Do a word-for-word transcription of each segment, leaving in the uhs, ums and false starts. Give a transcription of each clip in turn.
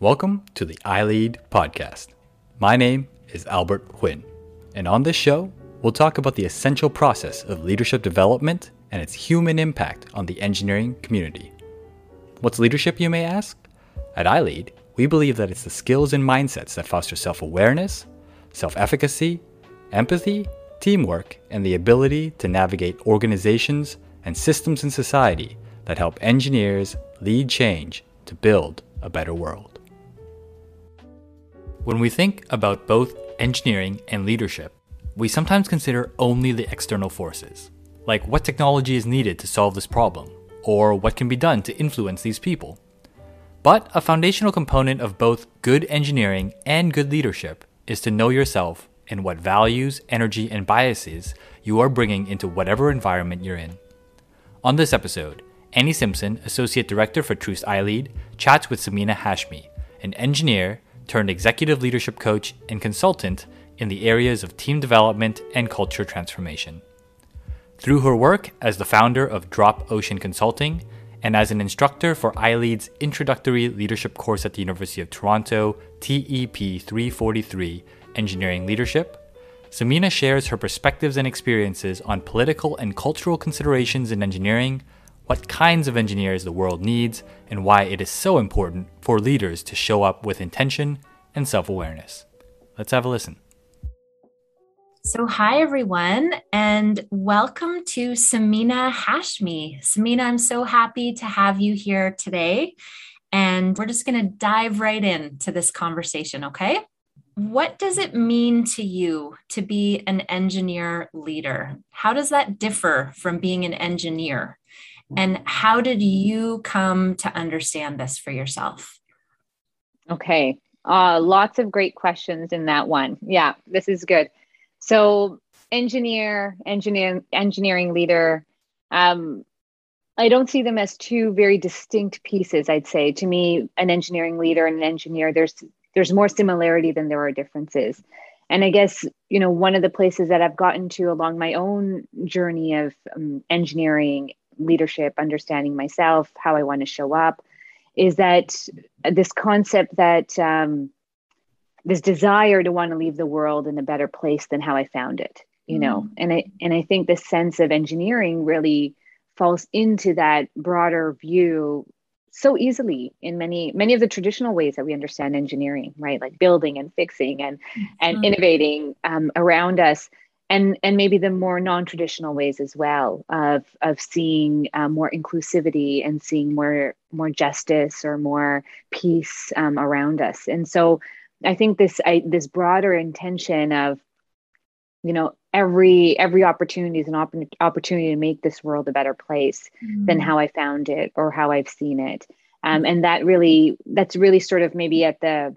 Welcome to the ILead podcast. My name is Albert Quinn, and on this show, we'll talk about the essential process of leadership development and its human impact on the engineering community. What's leadership, you may ask? At ILead, we believe that it's the skills and mindsets that foster self-awareness, self-efficacy, empathy, teamwork, and the ability to navigate organizations and systems in society that help engineers lead change to build a better world. When we think about both engineering and leadership, we sometimes consider only the external forces, like what technology is needed to solve this problem, or what can be done to influence these people. But a foundational component of both good engineering and good leadership is to know yourself and what values, energy, and biases you are bringing into whatever environment you're in. On this episode, Annie Simpson, Associate Director for Truist ILead, chats with Samina Hashmi, an engineer turned executive leadership coach and consultant in the areas of team development and culture transformation. Through her work as the founder of Drop Ocean Consulting and as an instructor for ILead's introductory leadership course at the University of Toronto, T E P three forty-three, Engineering Leadership, Samina shares her perspectives and experiences on political and cultural considerations in engineering, what kinds of engineers the world needs, and why it is so important for leaders to show up with intention and self-awareness. Let's have a listen. So hi, everyone, and welcome to Samina Hashmi. Samina, I'm so happy to have you here today, and we're just going to dive right into this conversation, okay? What does it mean to you to be an engineer leader? How does that differ from being an engineer? And how did you come to understand this for yourself? Okay. Uh, lots of great questions in that one. Yeah, this is good. So engineer, engineer, engineering leader, um, I don't see them as two very distinct pieces, I'd say. To me, an engineering leader and an engineer, there's there's more similarity than there are differences. And I guess, you know, one of the places that I've gotten to along my own journey of um, engineering leadership, understanding myself, how I want to show up, is that this concept that um, this desire to want to leave the world in a better place than how I found it, you mm-hmm. know, and I, and I think this sense of engineering really falls into that broader view so easily in many, many of the traditional ways that we understand engineering, right? Like building and fixing and, mm-hmm. and innovating um, around us. And and maybe the more non-traditional ways as well of of seeing uh, more inclusivity and seeing more more justice or more peace um, around us. And so I think this I, this broader intention of, you know, every every opportunity is an op- opportunity to make this world a better place mm-hmm. than how I found it or how I've seen it. Um, and that really that's really sort of maybe at the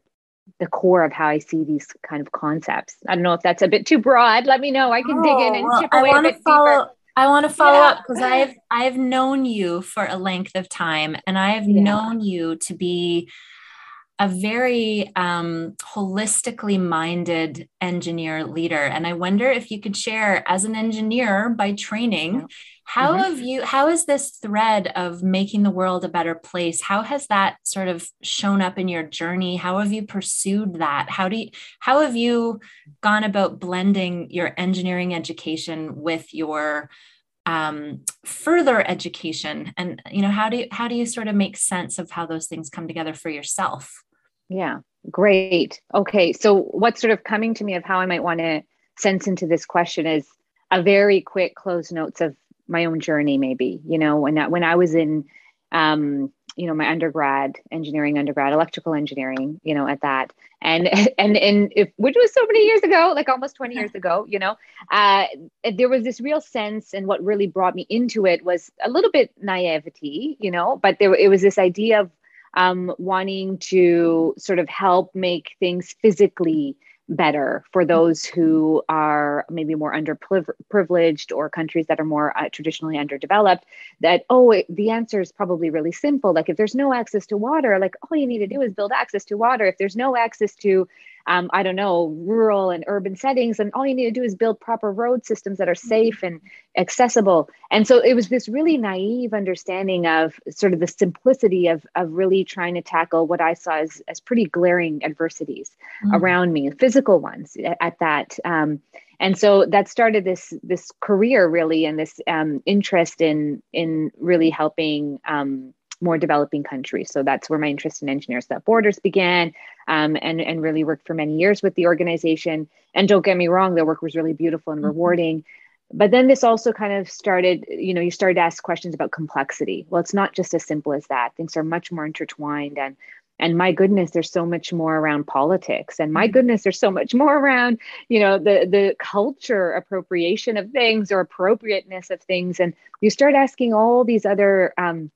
the core of how I see these kind of concepts. I don't know if that's a bit too broad. Let me know. I can oh, dig in and well, chip away I a bit follow, deeper. I want to follow yeah. up because I've I've known you for a length of time, and I have yeah. known you to be a very um, holistically minded engineer leader. And I wonder if you could share, as an engineer by training, how mm-hmm. have you, how is this thread of making the world a better place? How has that sort of shown up in your journey? How have you pursued that? How do you, how have you gone about blending your engineering education with your um, further education? And, you know, how do you, how do you sort of make sense of how those things come together for yourself? Yeah, great. Okay. So what's sort of coming to me of how I might want to sense into this question is a very quick close notes of my own journey, maybe, you know, when I, when I was in, um, you know, my undergrad engineering, undergrad, electrical engineering, you know, at that, and, and, and if, which was so many years ago, like almost twenty years ago, you know, uh, there was this real sense. And what really brought me into it was a little bit naivety, you know, but there, it was this idea of, Um, wanting to sort of help make things physically better for those who are maybe more underprivileged or countries that are more uh, traditionally underdeveloped, that, oh, it, the answer is probably really simple. Like if there's no access to water, like all you need to do is build access to water. If there's no access to um, I don't know, rural and urban settings. And all you need to do is build proper road systems that are safe and accessible. And so it was this really naive understanding of sort of the simplicity of, of really trying to tackle what I saw as, as pretty glaring adversities mm-hmm. around me, physical ones at, at that. Um, and so that started this this career really, and this um, interest in, in really helping um, more developing countries. So that's where my interest in Engineers Without Borders began, um, and, and really worked for many years with the organization. And don't get me wrong, their work was really beautiful and rewarding. Mm-hmm. But then this also kind of started, you know, you started to ask questions about complexity. Well, it's not just as simple as that. Things are much more intertwined. And, and my goodness, there's so much more around politics. And my goodness, there's so much more around, you know, the, the culture appropriation of things or appropriateness of things. And you start asking all these other um,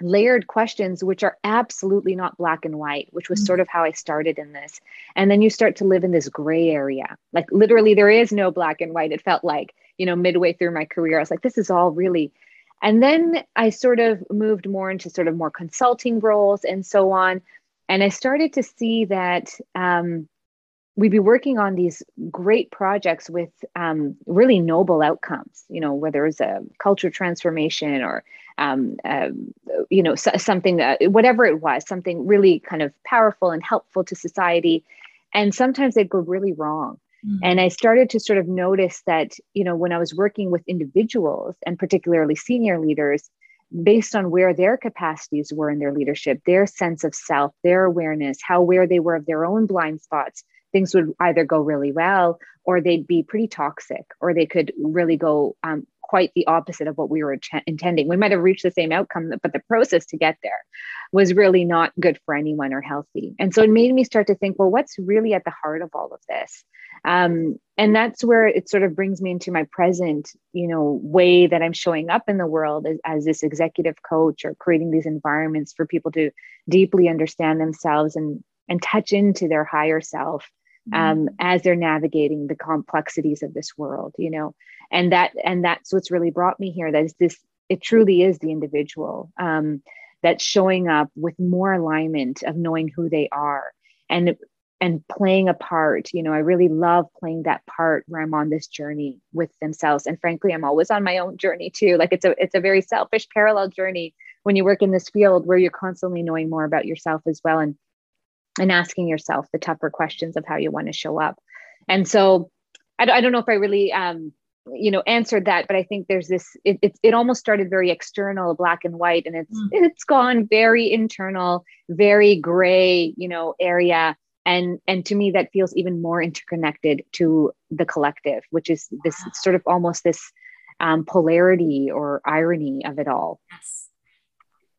layered questions, which are absolutely not black and white, which was sort of how I started in this. And then you start to live in this gray area. Like literally there is no black and white, it felt like. You know, midway through my career, I was like, this is all really. And then I sort of moved more into sort of more consulting roles and so on. And I started to see that um, we'd be working on these great projects with um, really noble outcomes, you know, whether it's a culture transformation or, um, uh, you know, so, something, uh, whatever it was, something really kind of powerful and helpful to society. And sometimes they'd go really wrong. And I started to sort of notice that, you know, when I was working with individuals and particularly senior leaders, based on where their capacities were in their leadership, their sense of self, their awareness, how aware they were of their own blind spots, things would either go really well, or they'd be pretty toxic, or they could really go um, quite the opposite of what we were ch- intending. We might have reached the same outcome, but the process to get there was really not good for anyone or healthy. And so it made me start to think, well, what's really at the heart of all of this? Um, and that's where it sort of brings me into my present, you know, way that I'm showing up in the world as, as this executive coach, or creating these environments for people to deeply understand themselves and, and touch into their higher self, um, mm-hmm. as they're navigating the complexities of this world, you know, and that, and that's what's really brought me here. That is this, it truly is the individual, um, that's showing up with more alignment of knowing who they are and and playing a part. You know, I really love playing that part where I'm on this journey with themselves. And frankly, I'm always on my own journey too. Like it's a, it's a very selfish parallel journey when you work in this field where you're constantly knowing more about yourself as well, and, and asking yourself the tougher questions of how you want to show up. And so I, I don't know if I really, um, you know, answered that, but I think there's this, it, it, it almost started very external, black and white, and it's, mm. it's gone very internal, very gray, you know, area. And, and to me, that feels even more interconnected to the collective, which is this wow. sort of almost this um, polarity or irony of it all. Yes.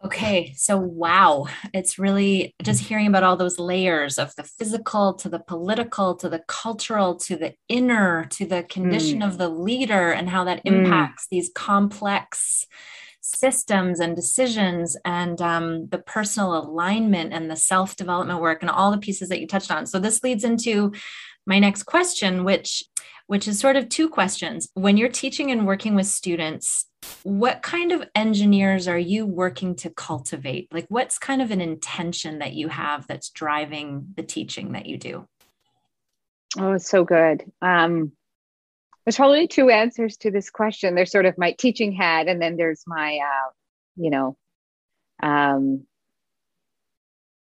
Okay. So, wow. It's really just hearing about all those layers of the physical to the political, to the cultural, to the inner, to the condition mm. of the leader, and how that impacts mm. these complex systems and decisions, and um, the personal alignment and the self-development work and all the pieces that you touched on. So this leads into my next question, which, which is sort of two questions. When you're teaching and working with students, what kind of engineers are you working to cultivate? Like, what's kind of an intention that you have that's driving the teaching that you do? Oh, it's so good. Um, There's probably two answers to this question. There's sort of my teaching hat, and then there's my, uh, you know, um,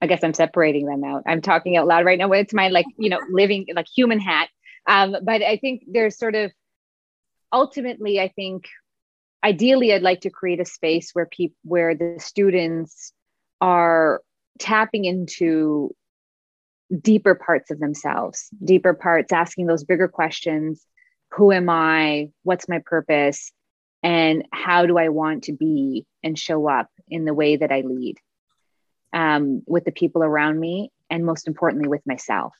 I guess I'm separating them out. I'm talking out loud right now. It's my like, you know, living like human hat. Um, but I think there's sort of ultimately, I think, ideally, I'd like to create a space where people, where the students are tapping into deeper parts of themselves, deeper parts, asking those bigger questions. Who am I? What's my purpose? And how do I want to be and show up in the way that I lead, um, with the people around me, and most importantly, with myself,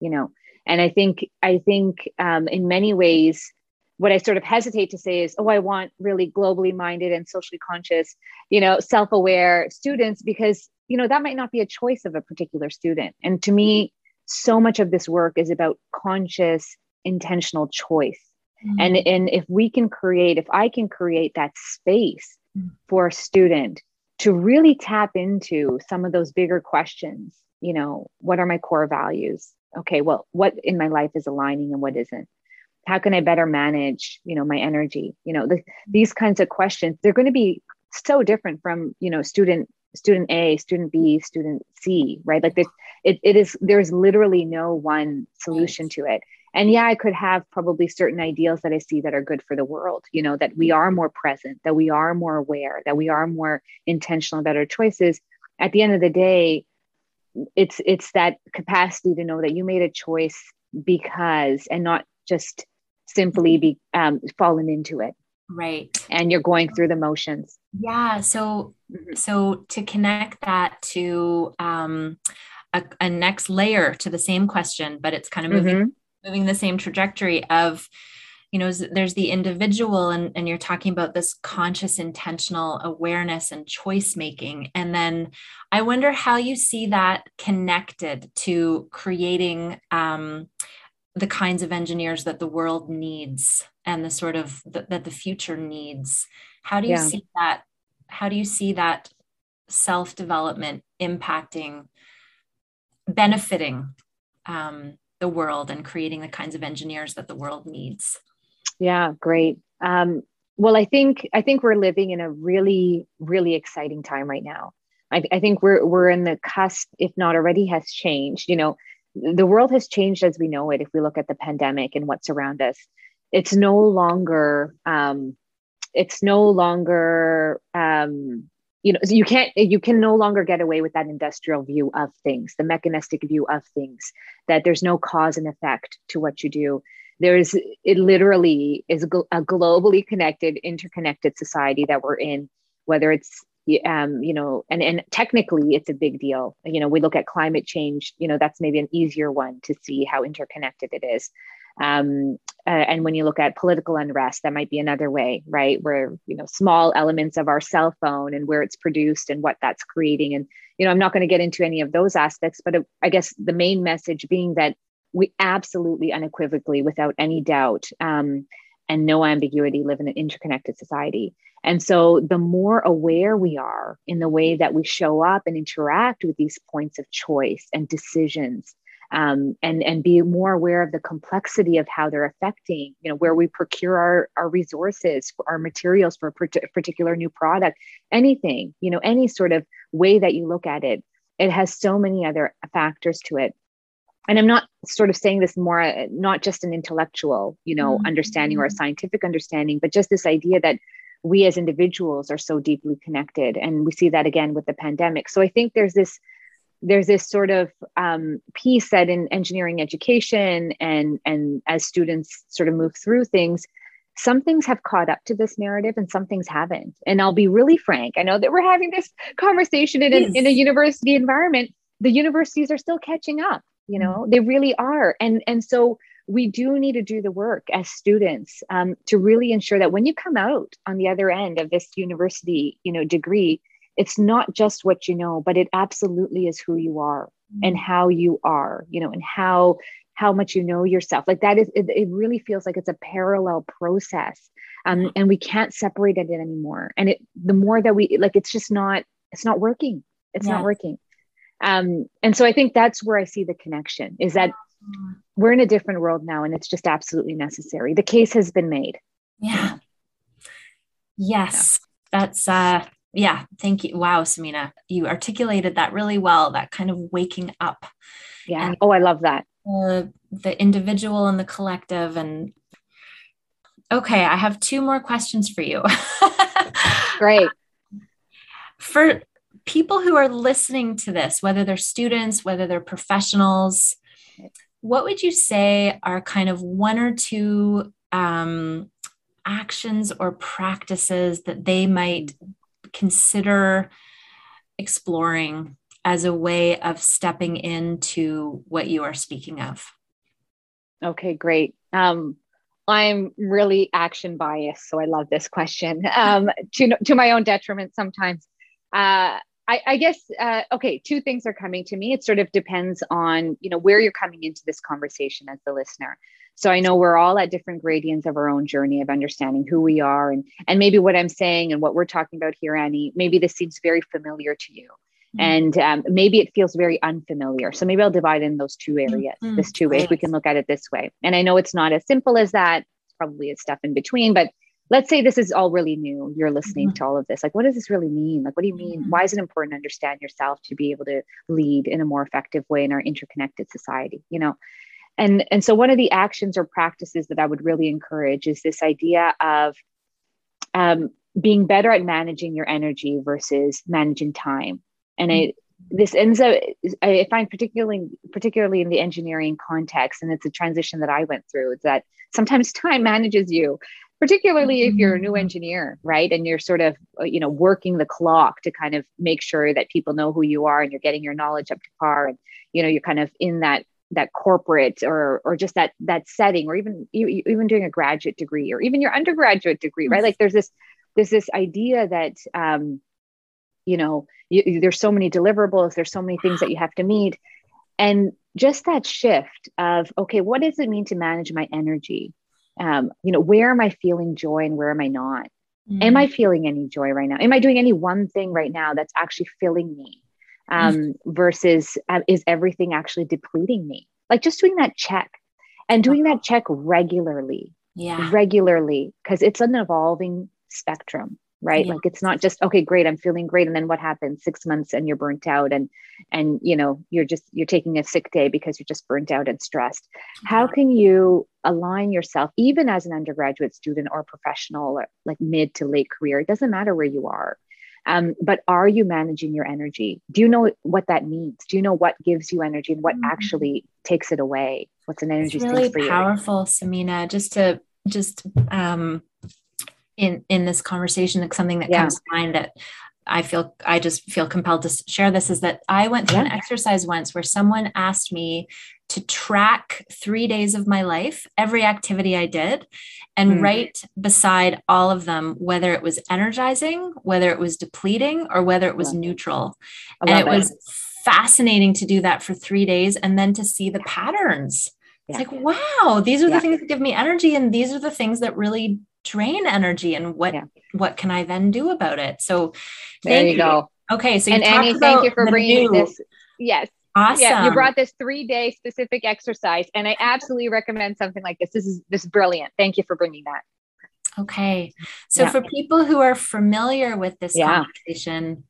you know? And I think, I think um, in many ways, what I sort of hesitate to say is, oh, I want really globally minded and socially conscious, you know, self-aware students, because, you know, that might not be a choice of a particular student. And to me, so much of this work is about conscious, intentional choice. Mm-hmm. And, and if we can create, if I can create that space mm-hmm. for a student to really tap into some of those bigger questions, you know, what are my core values? okay, well, what in my life is aligning and what isn't? How can I better manage, you know, my energy? You know, the, these kinds of questions, they're going to be so different from, you know, student, student A, student B, student C, right? Like this, it, it is, there's literally no one solution to it. And yeah, I could have probably certain ideals that I see that are good for the world, you know, that we are more present, that we are more aware, that we are more intentional about our choices. At the end of the day, it's, it's that capacity to know that you made a choice because, and not just simply be um, fallen into it. Right. And you're going through the motions. Yeah. So, so to connect that to um, a, a next layer to the same question, but it's kind of moving, mm-hmm. moving the same trajectory of, you know, there's the individual and, and you're talking about this conscious, intentional awareness and choice making. And then I wonder how you see that connected to creating um, the kinds of engineers that the world needs and the sort of th- that the future needs. How do you yeah. see that? How do you see that self-development impacting, benefiting um, the world and creating the kinds of engineers that the world needs? Yeah, great. Um, well, I think, I think we're living in a really, really exciting time right now. I, I think we're, we're in the cusp, if not already has changed, you know, the world has changed as we know it. If we look at the pandemic and what's around us, it's no longer, um, it's no longer, um, you know, you can't, you can no longer get away with that industrial view of things, the mechanistic view of things, that there's no cause and effect to what you do. There is, it literally is a globally connected, interconnected society that we're in, whether it's, Um, you know, and, and technically it's a big deal. You know, we look at climate change, you know, that's maybe an easier one to see how interconnected it is. Um, uh, and when you look at political unrest, that might be another way, right? Where, you know, small elements of our cell phone and where it's produced and what that's creating. And, you know, I'm not going to get into any of those aspects, but it, I guess the main message being that we absolutely unequivocally, without any doubt, um, and no ambiguity, live in an interconnected society. And so the more aware we are in the way that we show up and interact with these points of choice and decisions, um, and, and be more aware of the complexity of how they're affecting, you know, where we procure our, our resources, our materials for a particular new product, anything, you know, any sort of way that you look at it, it has so many other factors to it. And I'm not sort of saying this more, uh, not just an intellectual, you know, mm-hmm. understanding or a scientific understanding, but just this idea that we as individuals are so deeply connected. And we see that again with the pandemic. So I think there's this, there's this sort of um, piece that in engineering education and, and as students sort of move through things, some things have caught up to this narrative and some things haven't. And I'll be really frank. I know that we're having this conversation in, yes. a, in a university environment. The universities are still catching up. You know, they really are. And, and so we do need to do the work as students um, to really ensure that when you come out on the other end of this university, you know, degree, it's not just what you know, but it absolutely is who you are and how you are, you know, and how, how much you know yourself. Like that is, it, it really feels like it's a parallel process um, and we can't separate it anymore. And it, the more that we, like, it's just not, it's not working. It's yeah. not working. Um, and so I think that's where I see the connection is that we're in a different world now and it's just absolutely necessary. The case has been made. Yeah. Yes. Yeah. That's, uh, yeah. Thank you. Wow. Samina, you articulated that really well, that kind of waking up. Yeah. And oh, I love that. The, the individual and the collective. And okay. I have two more questions for you. Great. For people who are listening to this, whether they're students, whether they're professionals, what would you say are kind of one or two um, actions or practices that they might consider exploring as a way of stepping into what you are speaking of? Okay, great. Um, I'm really action biased, so I love this question um, to, to my own detriment sometimes. Uh, I, I guess, uh, okay, two things are coming to me. It sort of depends on, you know, where you're coming into this conversation as the listener. So I know we're all at different gradients of our own journey of understanding who we are and, and maybe what I'm saying and what we're talking about here, Annie, maybe this seems very familiar to you. Mm-hmm. And um, maybe it feels very unfamiliar. So maybe I'll divide in those two areas, mm-hmm. this two ways. We can look at it this way. And I know it's not as simple as that. It's probably a stuff in between, but let's say this is all really new. You're listening mm-hmm. to all of this. Like, what does this really mean? Like, what do you mean? Mm-hmm. Why is it important to understand yourself to be able to lead in a more effective way in our interconnected society, you know? And, and so one of the actions or practices that I would really encourage is this idea of um, being better at managing your energy versus managing time. And I, this ends up, I find particularly, particularly in the engineering context, and it's a transition that I went through, is that sometimes time manages you, particularly if you're a new engineer, right? And you're sort of, you know, working the clock to kind of make sure that people know who you are and you're getting your knowledge up to par. And, you know, you're kind of in that that corporate or or just that that setting, or even you, even doing a graduate degree or even your undergraduate degree, right? Like there's this there's this idea that um, you know you, there's so many deliverables, there's so many things that you have to meet, and just that shift of okay, what does it mean to manage my energy? Um, you know, where am I feeling joy and where am I not? Mm. Am I feeling any joy right now? Am I doing any one thing right now that's actually filling me? Um, versus uh, is everything actually depleting me? Like just doing that check and doing that check regularly, yeah, regularly, because it's an evolving spectrum, right? Yeah. Like it's not just, okay, great, I'm feeling great. And then what happens? Six months and you're burnt out and, and, you know, you're just, you're taking a sick day because you're just burnt out and stressed. Yeah. How can you align yourself, even as an undergraduate student or professional, or like mid to late career? It doesn't matter where you are. Um, but are you managing your energy? Do you know what that means? Do you know what gives you energy and what mm-hmm. actually takes it away? What's an energy it's really space for you? Powerful, Samina, just to just um, in, in this conversation, like something that yeah. comes to mind that I feel, I just feel compelled to share this is that I went through yeah. an exercise once where someone asked me to track three days of my life, every activity I did, and mm. write beside all of them, whether it was energizing, whether it was depleting, or whether it was love neutral. It. And it that. was fascinating to do that for three days and then to see the patterns. Yeah. It's like, wow, these are yeah. the things that give me energy. And these are the things that really drain energy. And what, yeah. what can I then do about it? So there thank you, you go. Okay. So you and Annie, thank you for bringing new. this. Yes. Awesome. Yeah, you brought this three-day specific exercise, and I absolutely recommend something like this. This is this is brilliant. Thank you for bringing that. Okay. So yeah. for people who are familiar with this yeah. conversation,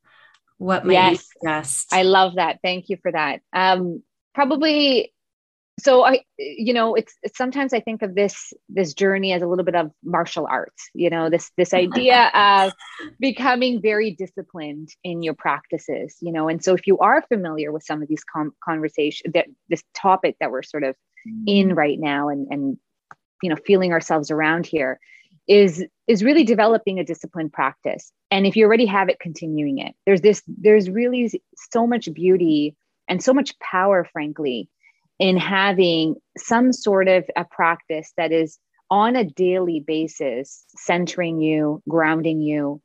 what might yes. you suggest? I love that. Thank you for that. Um, probably, so I, you know, it's, it's sometimes I think of this this journey as a little bit of martial arts. You know, this this idea of becoming very disciplined in your practices, you know, and so if you are familiar with some of these com- conversations, that this topic that we're sort of in right now and, and, you know, feeling ourselves around here is, is really developing a disciplined practice. And if you already have it, continuing it, there's this, there's really so much beauty and so much power, frankly, in having some sort of a practice that is on a daily basis, centering you, grounding you.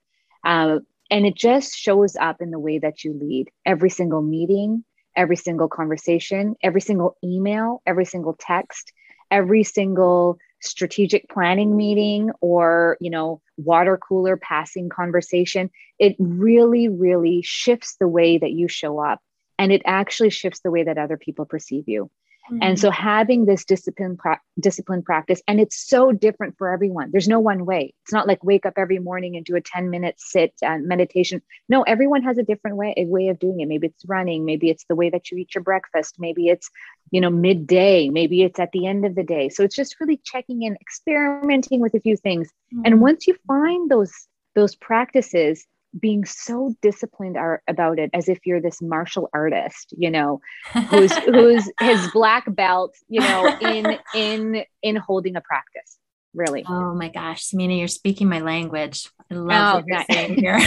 Uh, and it just shows up in the way that you lead every single meeting, every single conversation, every single email, every single text, every single strategic planning meeting, or, you know, water cooler passing conversation. It really, really shifts the way that you show up. And it actually shifts the way that other people perceive you. Mm-hmm. And so having this discipline, pra- discipline practice, and it's so different for everyone. There's no one way. It's not like wake up every morning and do a ten minute sit and meditation. No, everyone has a different way, a way of doing it. Maybe it's running. Maybe it's the way that you eat your breakfast. Maybe it's, you know, midday. Maybe it's at the end of the day. So it's just really checking in, experimenting with a few things. Mm-hmm. And once you find those, those practices, being so disciplined are, about it as if you're this martial artist, you know, who's, who's his black belt, you know, in, in, in holding a practice, really. Oh my gosh, Samina, you're speaking my language. I love oh, what you're that. saying here.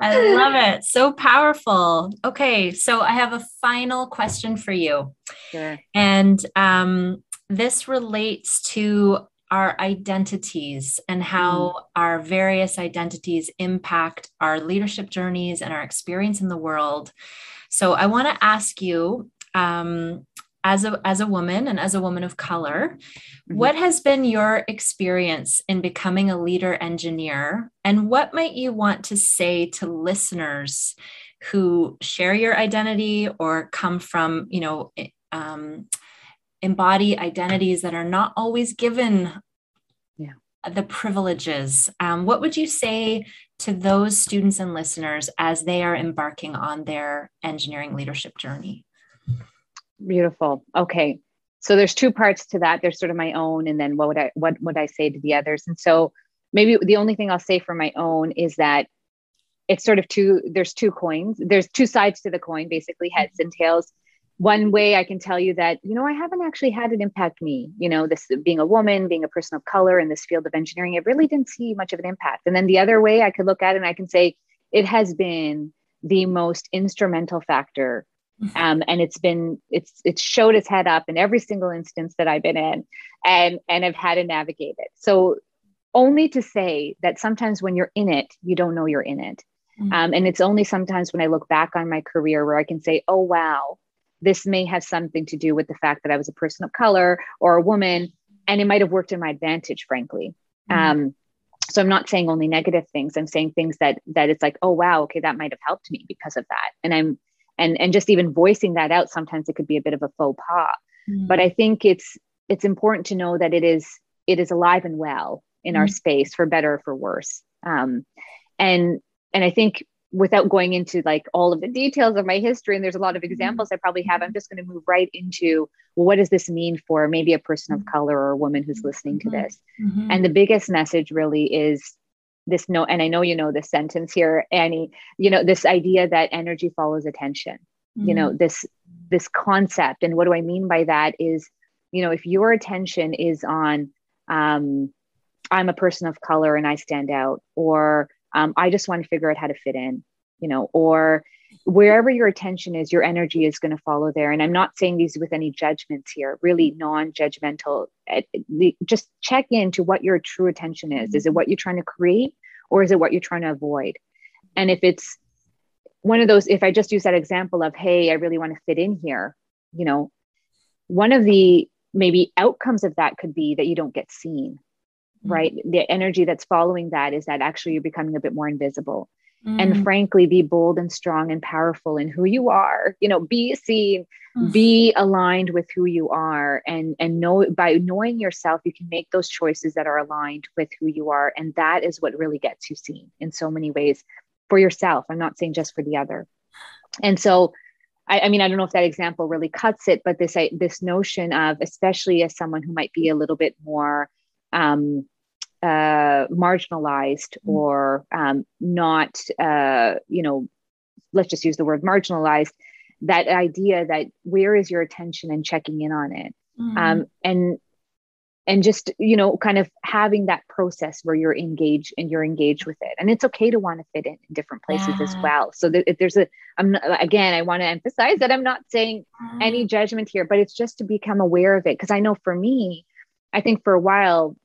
I love it. So powerful. Okay. So I have a final question for you. Sure. And, um, this relates to our identities and how mm. our various identities impact our leadership journeys and our experience in the world. So I want to ask you, um, as a, as a woman and as a woman of color, mm-hmm. what has been your experience in becoming a leader engineer? And what might you want to say to listeners who share your identity or come from, you know, um, embody identities that are not always given yeah. the privileges. Um, what would you say to those students and listeners as they are embarking on their engineering leadership journey? Beautiful. Okay. So there's two parts to that. There's sort of my own, and then what would I, what would I say to the others? And so maybe the only thing I'll say for my own is that it's sort of two, there's two coins. There's two sides to the coin, basically heads and tails. One way I can tell you that, you know, I haven't actually had it impact me, you know, this being a woman, being a person of color in this field of engineering, I really didn't see much of an impact. And then the other way I could look at it and I can say, it has been the most instrumental factor. Um, and it's been, it's, it's showed its head up in every single instance that I've been in, and, and I've had to navigate it. So only to say that sometimes when you're in it, you don't know you're in it. Mm-hmm. Um, and it's only sometimes when I look back on my career where I can say, oh, wow, this may have something to do with the fact that I was a person of color or a woman, and it might've worked in my advantage, frankly. Mm-hmm. Um, so I'm not saying only negative things. I'm saying things that, that it's like, oh, wow, okay, that might've helped me because of that. And I'm, And and just even voicing that out, sometimes it could be a bit of a faux pas. Mm-hmm. But I think it's it's important to know that it is it is alive and well in mm-hmm. our space, for better or for worse. Um, and and I think without going into like all of the details of my history, and there's a lot of examples mm-hmm. I probably have, I'm just going to move right into, well, what does this mean for maybe a person of color or a woman who's listening mm-hmm. to this? Mm-hmm. And the biggest message really is this, no, and I know you know this sentence here, Annie, you know, this idea that energy follows attention, mm-hmm. you know, this, this concept. And what do I mean by that is, you know, if your attention is on, um, I'm a person of color and I stand out, or um, I just want to figure out how to fit in, you know, or wherever your attention is, your energy is going to follow there. And I'm not saying these with any judgments here, really non-judgmental. Just check into what your true attention is. Is it what you're trying to create, or is it what you're trying to avoid? And if it's one of those, if I just use that example of, hey, I really want to fit in here, you know, one of the maybe outcomes of that could be that you don't get seen, right? Mm-hmm. The energy that's following that is that actually you're becoming a bit more invisible. Mm-hmm. And frankly, be bold and strong and powerful in who you are, you know, be seen, mm-hmm. be aligned with who you are, and, and know, by knowing yourself, you can make those choices that are aligned with who you are. And that is what really gets you seen in so many ways for yourself. I'm not saying just for the other. And so, I, I mean, I don't know if that example really cuts it, but this, I, this notion of, especially as someone who might be a little bit more, um, Uh, marginalized or um, not, uh, you know, let's just use the word marginalized, that idea that where is your attention and checking in on it. Mm-hmm. Um, and, and just, you know, kind of having that process where you're engaged and you're engaged with it. And it's okay to want to fit in, in different places yeah. as well. So that if there's a, I'm not, again, I want to emphasize that I'm not saying mm-hmm. any judgment here, but it's just to become aware of it. Cause I know for me, I think for a while,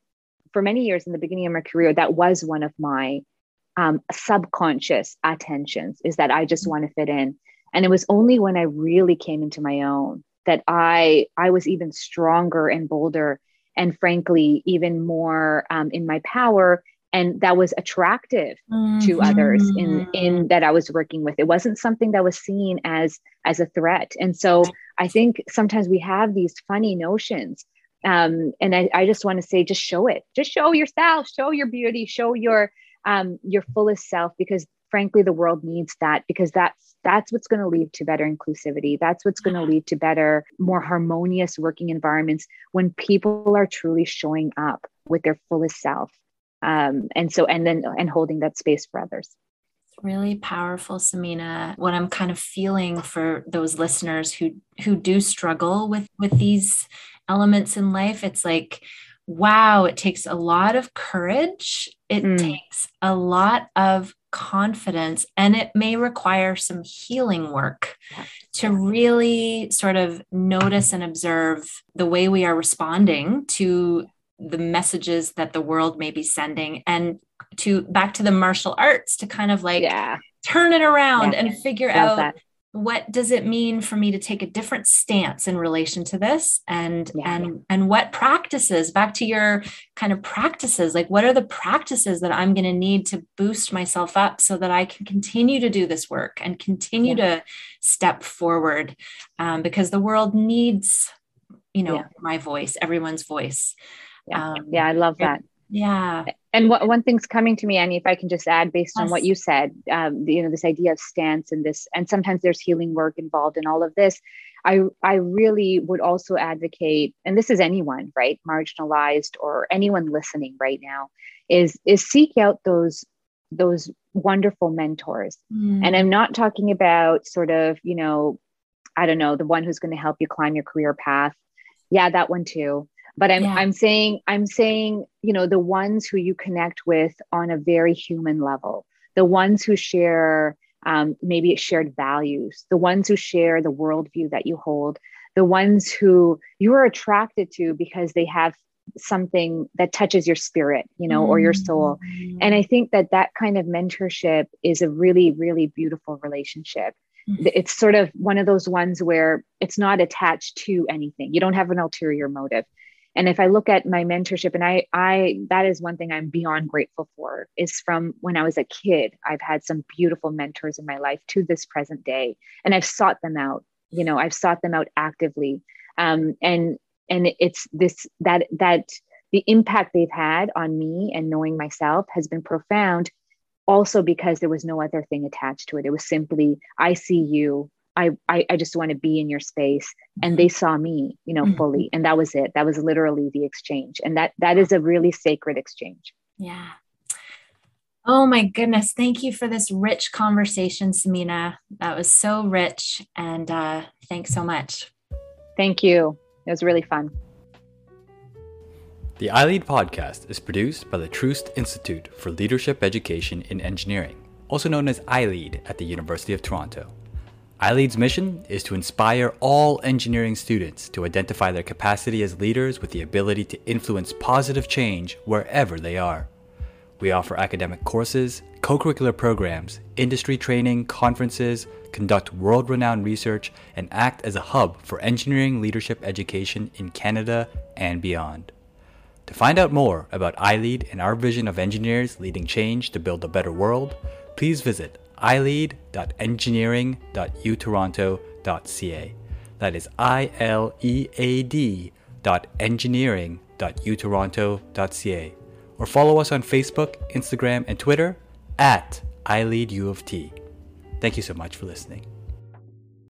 for many years in the beginning of my career, that was one of my um, subconscious attentions, is that I just want to fit in. And it was only when I really came into my own that I, I was even stronger and bolder and frankly, even more um, in my power. And that was attractive mm-hmm. to others in, in that I was working with. It wasn't something that was seen as, as a threat. And so I think sometimes we have these funny notions. Um, and I, I just want to say, just show it, just show yourself, show your beauty, show your, um, your fullest self, because frankly, the world needs that, because that's, that's what's going to lead to better inclusivity. That's what's going to lead to better, more harmonious working environments when people are truly showing up with their fullest self. Um, and so, and then, and holding that space for others. Really powerful, Samina. What I'm kind of feeling for those listeners who, who do struggle with, with these elements in life, it's like, wow, it takes a lot of courage. It mm. takes a lot of confidence, and it may require some healing work to really sort of notice and observe the way we are responding to the messages that the world may be sending, and to back to the martial arts to kind of like yeah. turn it around yeah. and figure Love out that. what does it mean for me to take a different stance in relation to this? And, yeah. and, and what practices, back to your kind of practices, like what are the practices that I'm going to need to boost myself up so that I can continue to do this work and continue yeah. to step forward? Um, because the world needs, you know, yeah. my voice, everyone's voice. Yeah. Um, yeah. I love that. Yeah. And what, one thing's coming to me, Annie, if I can just add based yes. on what you said, um, you know, this idea of stance and this, and sometimes there's healing work involved in all of this. I, I really would also advocate, and this is anyone, right, marginalized or anyone listening right now, is, is seek out those, those wonderful mentors. Mm. And I'm not talking about sort of, you know, I don't know, the one who's going to help you climb your career path. Yeah, that one too. But I'm, yeah. I'm saying, I'm saying, you know, the ones who you connect with on a very human level, the ones who share, um, maybe shared values, the ones who share the worldview that you hold, the ones who you are attracted to because they have something that touches your spirit, you know, mm-hmm. or your soul. And I think that that kind of mentorship is a really, really beautiful relationship. It's sort of one of those ones where it's not attached to anything. You don't have an ulterior motive. And if I look at my mentorship, and I, I, that is one thing I'm beyond grateful for, is from when I was a kid, I've had some beautiful mentors in my life to this present day, and I've sought them out, you know, I've sought them out actively. Um, and, and it's this, that, that the impact they've had on me and knowing myself has been profound, also because there was no other thing attached to it. It was simply, I see you. I, I, I just want to be in your space. And they saw me, you know, mm-hmm. fully. And that was it. That was literally the exchange. And that, that is a really sacred exchange. Yeah. Oh my goodness. Thank you for this rich conversation, Samina. That was so rich. And uh, thanks so much. Thank you. It was really fun. The ILead podcast is produced by the Troost Institute for Leadership Education in Engineering, also known as ILead at the University of Toronto. ILead's mission is to inspire all engineering students to identify their capacity as leaders with the ability to influence positive change wherever they are. We offer academic courses, co-curricular programs, industry training, conferences, conduct world-renowned research, and act as a hub for engineering leadership education in Canada and beyond. To find out more about ILead and our vision of engineers leading change to build a better world, please visit I L E A D dot engineering dot u toronto dot c a. That is I L E A D dot engineering dot u toronto dot c a. Or follow us on Facebook, Instagram, and Twitter at ILead U of T. Thank you so much for listening.